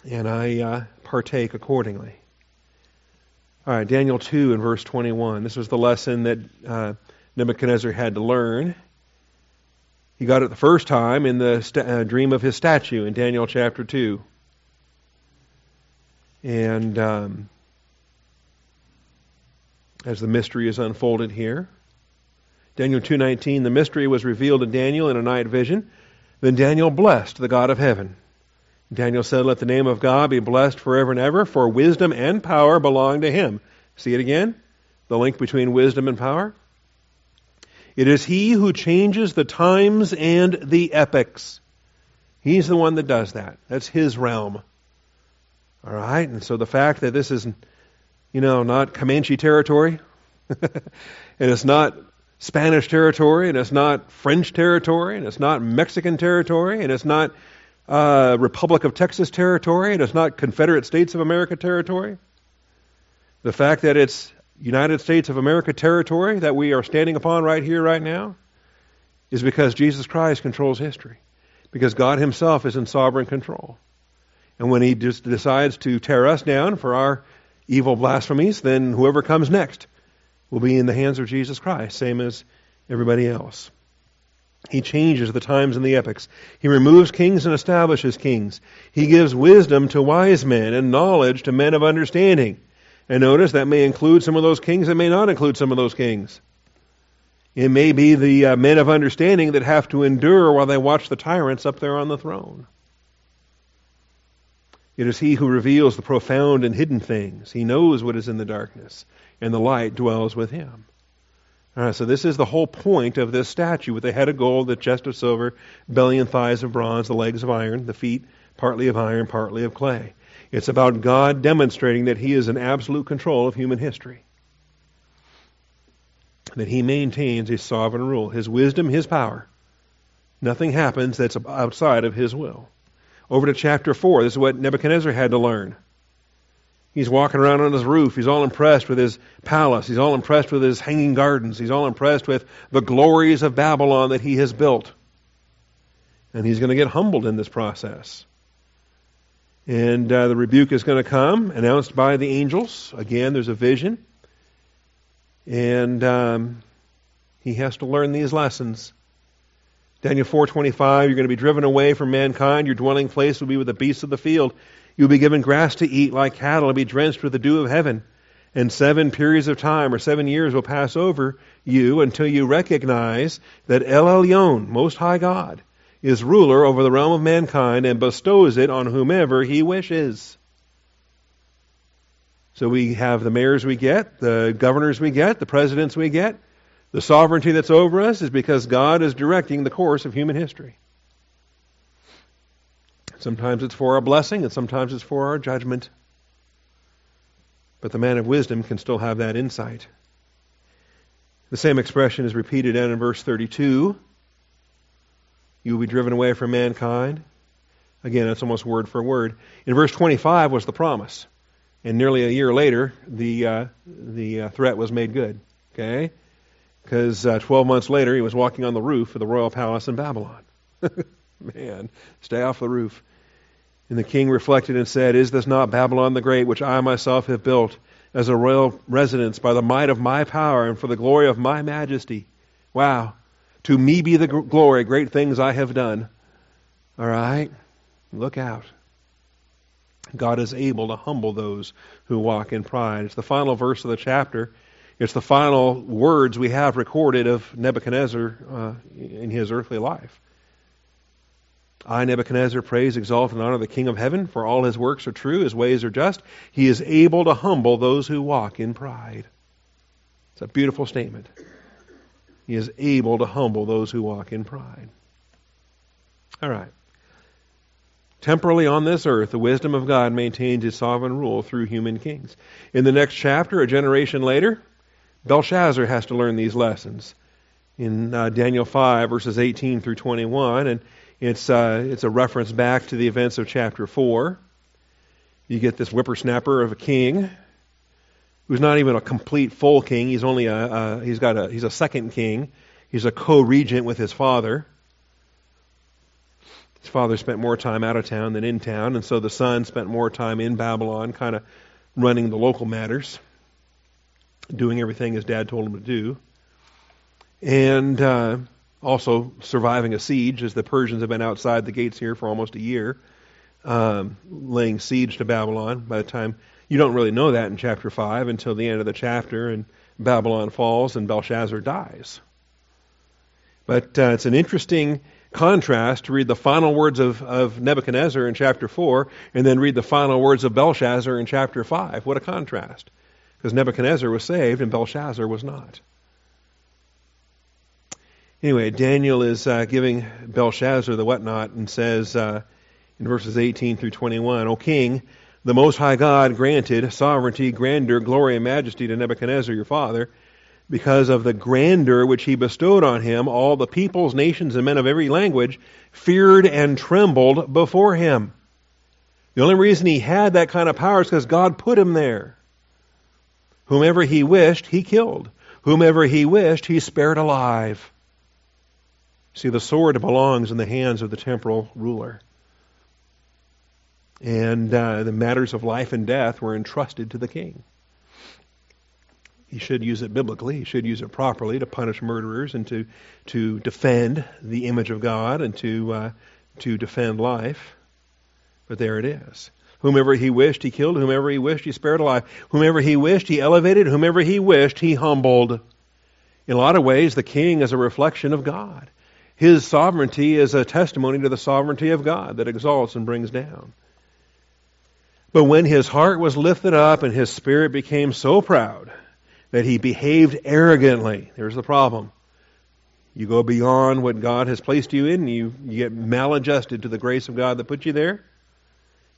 And I uh, partake accordingly. All right, Daniel two and verse twenty-one. This was the lesson that uh, Nebuchadnezzar had to learn. He got it the first time in the st- uh, dream of his statue in Daniel chapter two. And um, as the mystery is unfolded here, Daniel two nineteen, the mystery was revealed to Daniel in a night vision. Then Daniel blessed the God of heaven. Daniel said, let the name of God be blessed forever and ever, for wisdom and power belong to Him. See it again? The link between wisdom and power. It is He who changes the times and the epochs. He's the one that does that. That's His realm. All right? And so the fact that this is, you know, not Comanche territory, and it's not Spanish territory, and it's not French territory, and it's not Mexican territory, and it's not Uh, Republic of Texas territory, and it's not Confederate States of America territory. The fact that it's United States of America territory that we are standing upon right here, right now, is because Jesus Christ controls history. Because God Himself is in sovereign control. And when He just decides to tear us down for our evil blasphemies, then whoever comes next will be in the hands of Jesus Christ, same as everybody else. He changes the times and the epochs. He removes kings and establishes kings. He gives wisdom to wise men and knowledge to men of understanding. And notice that may include some of those kings, it may not include some of those kings. It may be the uh, men of understanding that have to endure while they watch the tyrants up there on the throne. It is He who reveals the profound and hidden things. He knows what is in the darkness, and the light dwells with Him. All right, so this is the whole point of this statue with the head of gold, the chest of silver, belly and thighs of bronze, the legs of iron, the feet partly of iron, partly of clay. It's about God demonstrating that He is in absolute control of human history. That He maintains His sovereign rule, His wisdom, His power. Nothing happens that's outside of His will. Over to chapter four. This is what Nebuchadnezzar had to learn. He's walking around on his roof. He's all impressed with his palace. He's all impressed with his hanging gardens. He's all impressed with the glories of Babylon that he has built. And he's going to get humbled in this process. And uh, the rebuke is going to come, announced by the angels. Again, there's a vision. And um, he has to learn these lessons. Daniel four twenty-five, you're going to be driven away from mankind. Your dwelling place will be with the beasts of the field. You'll be given grass to eat like cattle and be drenched with the dew of heaven. And seven periods of time or seven years will pass over you until you recognize that El Elyon, Most High God, is ruler over the realm of mankind and bestows it on whomever He wishes. So we have the mayors we get, the governors we get, the presidents we get. The sovereignty that's over us is because God is directing the course of human history. Sometimes it's for our blessing, and sometimes it's for our judgment. But the man of wisdom can still have that insight. The same expression is repeated down in verse thirty-two. You will be driven away from mankind. Again, that's almost word for word. In verse twenty-five was the promise. And nearly a year later, the uh, the uh, threat was made good. Okay? Because uh, twelve months later, he was walking on the roof of the royal palace in Babylon. Man, stay off the roof. And the king reflected and said, Is this not Babylon the Great, which I myself have built, as a royal residence by the might of my power and for the glory of my majesty. Wow. To me be the glory, great things I have done. All right? Look out. God is able to humble those who walk in pride. It's the final verse of the chapter. It's the final words we have recorded of Nebuchadnezzar uh, in his earthly life. I, Nebuchadnezzar, praise, exalt, and honor the King of heaven, for all his works are true, his ways are just. He is able to humble those who walk in pride. It's a beautiful statement. He is able to humble those who walk in pride. All right. Temporally on this earth, the wisdom of God maintains his sovereign rule through human kings. In the next chapter, a generation later, Belshazzar has to learn these lessons. In uh, Daniel five, verses eighteen through twenty-one, and It's, uh, it's a reference back to the events of chapter four. You get this whippersnapper of a king who's not even a complete full king. He's only a, uh, he's got a, he's a second king. He's a co-regent with his father. His father spent more time out of town than in town, and so the son spent more time in Babylon, kind of running the local matters, doing everything his dad told him to do. And, uh, also surviving a siege, as the Persians have been outside the gates here for almost a year, um, laying siege to Babylon. By the time, you don't really know that in chapter five until the end of the chapter, and Babylon falls and Belshazzar dies. But uh, it's an interesting contrast to read the final words of, of Nebuchadnezzar in chapter four and then read the final words of Belshazzar in chapter five. What a contrast, because Nebuchadnezzar was saved and Belshazzar was not. Anyway, Daniel is uh, giving Belshazzar the whatnot and says uh, in verses eighteen through twenty-one, O King, the Most High God granted sovereignty, grandeur, glory, and majesty to Nebuchadnezzar your father. Because of the grandeur which he bestowed on him, all the peoples, nations, and men of every language feared and trembled before him. The only reason he had that kind of power is because God put him there. Whomever he wished, he killed. Whomever he wished, he spared alive. See, the sword belongs in the hands of the temporal ruler. And uh, the matters of life and death were entrusted to the king. He should use it biblically. He should use it properly to punish murderers and to, to defend the image of God and to, uh, to defend life. But there it is. Whomever he wished, he killed. Whomever he wished, he spared alive. Whomever he wished, he elevated. Whomever he wished, he humbled. In a lot of ways, the king is a reflection of God. His sovereignty is a testimony to the sovereignty of God that exalts and brings down. But when his heart was lifted up and his spirit became so proud that he behaved arrogantly, there's the problem. You go beyond what God has placed you in, you, you get maladjusted to the grace of God that put you there.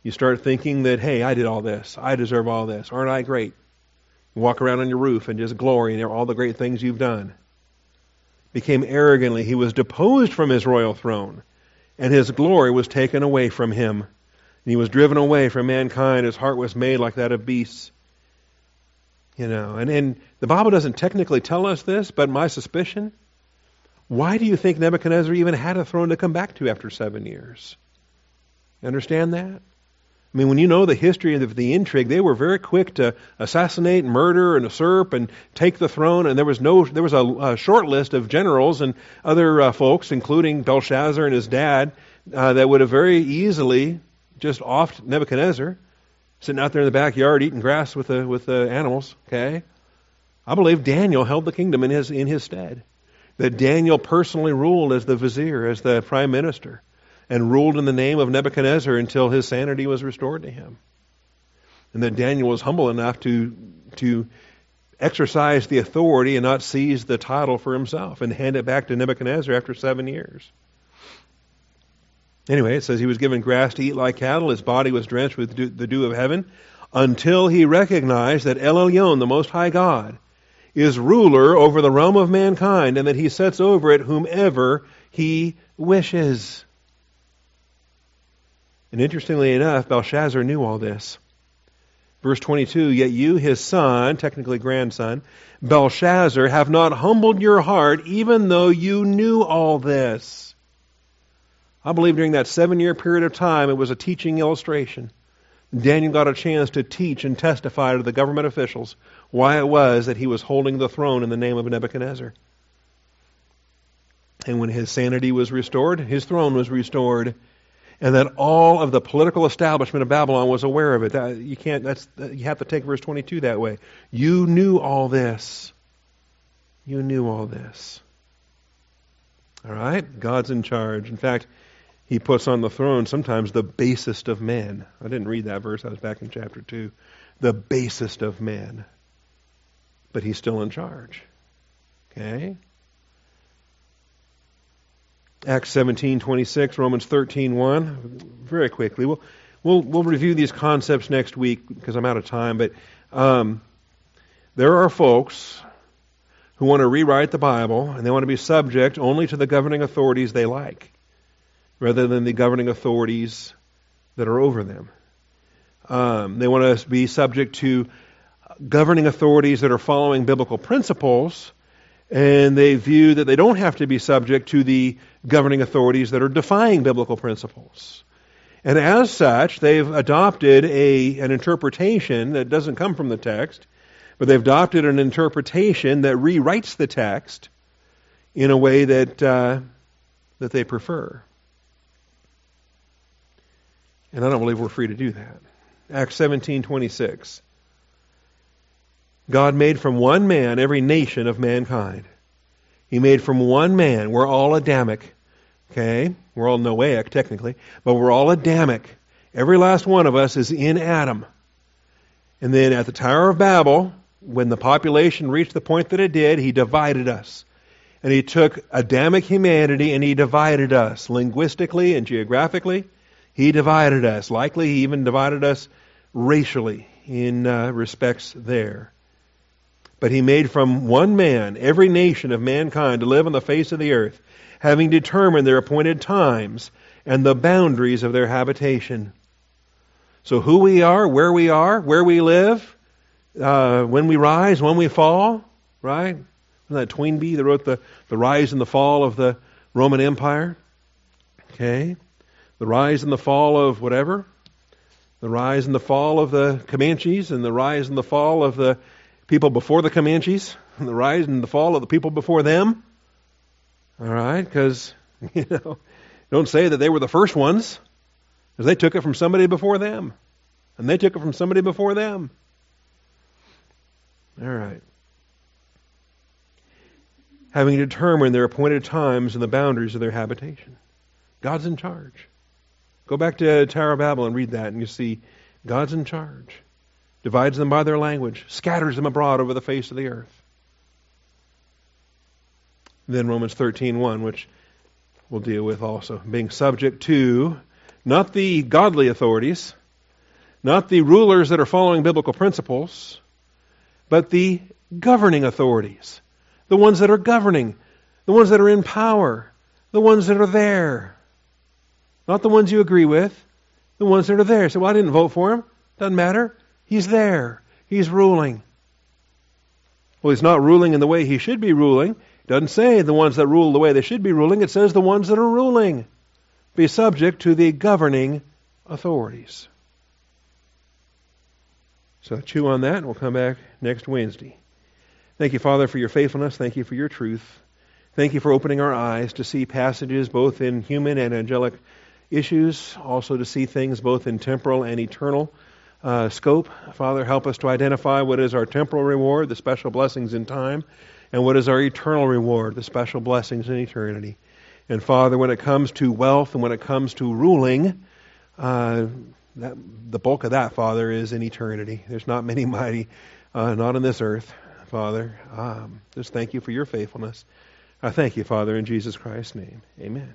You start thinking that, hey, I did all this. I deserve all this. Aren't I great? You walk around on your roof and just glory in all the great things you've done. Became arrogantly, he was deposed from his royal throne, and his glory was taken away from him. And he was driven away from mankind. His heart was made like that of beasts. You know, and, and the Bible doesn't technically tell us this, but my suspicion, why do you think Nebuchadnezzar even had a throne to come back to after seven years? You understand that? I mean, when you know the history of the intrigue, they were very quick to assassinate, and murder, and usurp, and take the throne. And there was no, there was a, a short list of generals and other uh, folks, including Belshazzar and his dad, uh, that would have very easily just offed Nebuchadnezzar, sitting out there in the backyard eating grass with the with the animals. Okay, I believe Daniel held the kingdom in his in his stead. That Daniel personally ruled as the vizier, as the prime minister, and ruled in the name of Nebuchadnezzar until his sanity was restored to him. And then Daniel was humble enough to to exercise the authority and not seize the title for himself and hand it back to Nebuchadnezzar after seven years. Anyway, it says he was given grass to eat like cattle. His body was drenched with dew, the dew of heaven, until he recognized that El Elyon, the Most High God, is ruler over the realm of mankind, and that he sets over it whomever he wishes. And interestingly enough, Belshazzar knew all this. Verse twenty-two, yet you, his son, technically grandson, Belshazzar, have not humbled your heart, even though you knew all this. I believe during that seven-year period of time, it was a teaching illustration. Daniel got a chance to teach and testify to the government officials why it was that he was holding the throne in the name of Nebuchadnezzar. And when his sanity was restored, his throne was restored, and that all of the political establishment of Babylon was aware of it. That, you can't. That's you have to take verse twenty-two that way. You knew all this. You knew all this. All right? God's in charge. In fact, He puts on the throne sometimes the basest of men. I didn't read that verse. I was back in chapter two. The basest of men. But He's still in charge. Okay? Acts seventeen twenty-six, Romans thirteen one. Very quickly. We'll, we'll, we'll review these concepts next week because I'm out of time. But um, there are folks who want to rewrite the Bible, and they want to be subject only to the governing authorities they like, rather than the governing authorities that are over them. Um, they want to be subject to governing authorities that are following biblical principles, and they view that they don't have to be subject to the governing authorities that are defying biblical principles. And as such, they've adopted a an interpretation that doesn't come from the text, but they've adopted an interpretation that rewrites the text in a way that uh, that they prefer. And I don't believe we're free to do that. Acts seventeen twenty-six. God made from one man every nation of mankind. He made from one man. We're all Adamic. Okay? We're all Noahic, technically. But we're all Adamic. Every last one of us is in Adam. And then at the Tower of Babel, when the population reached the point that it did, He divided us. And He took Adamic humanity and He divided us linguistically and geographically. He divided us. Likely He even divided us racially in uh, respects there. But He made from one man every nation of mankind to live on the face of the earth, having determined their appointed times and the boundaries of their habitation. So who we are, where we are, where we live, uh, when we rise, when we fall, right? Isn't that Toynbee that wrote the, the Rise and the Fall of the Roman Empire? Okay. The rise and the fall of whatever, the rise and the fall of the Comanches, and the rise and the fall of the people before the Comanches, and the rise and the fall of the people before them. All right, because, you know, don't say that they were the first ones, because they took it from somebody before them, and they took it from somebody before them. All right. Having determined their appointed times and the boundaries of their habitation. God's in charge. Go back to Tower of Babel and read that, and you see God's in charge. Divides them by their language, scatters them abroad over the face of the earth. Then Romans thirteen one, which we'll deal with also. Being subject to not the godly authorities, not the rulers that are following biblical principles, but the governing authorities, the ones that are governing, the ones that are in power, the ones that are there. Not the ones you agree with, the ones that are there. So, well, I didn't vote for him. Doesn't matter. He's there. He's ruling. Well, he's not ruling in the way he should be ruling. It doesn't say the ones that rule the way they should be ruling. It says the ones that are ruling. Be subject to the governing authorities. So chew on that, and we'll come back next Wednesday. Thank you, Father, for your faithfulness. Thank you for your truth. Thank you for opening our eyes to see passages both in human and angelic issues, also to see things both in temporal and eternal uh, scope. Father, help us to identify what is our temporal reward, the special blessings in time, and what is our eternal reward, the special blessings in eternity. And Father, when it comes to wealth and when it comes to ruling, uh, that, the bulk of that, Father, is in eternity. There's not many mighty, uh, not on this earth, Father. Um, just thank you for your faithfulness. I thank you, Father, in Jesus Christ's name. Amen.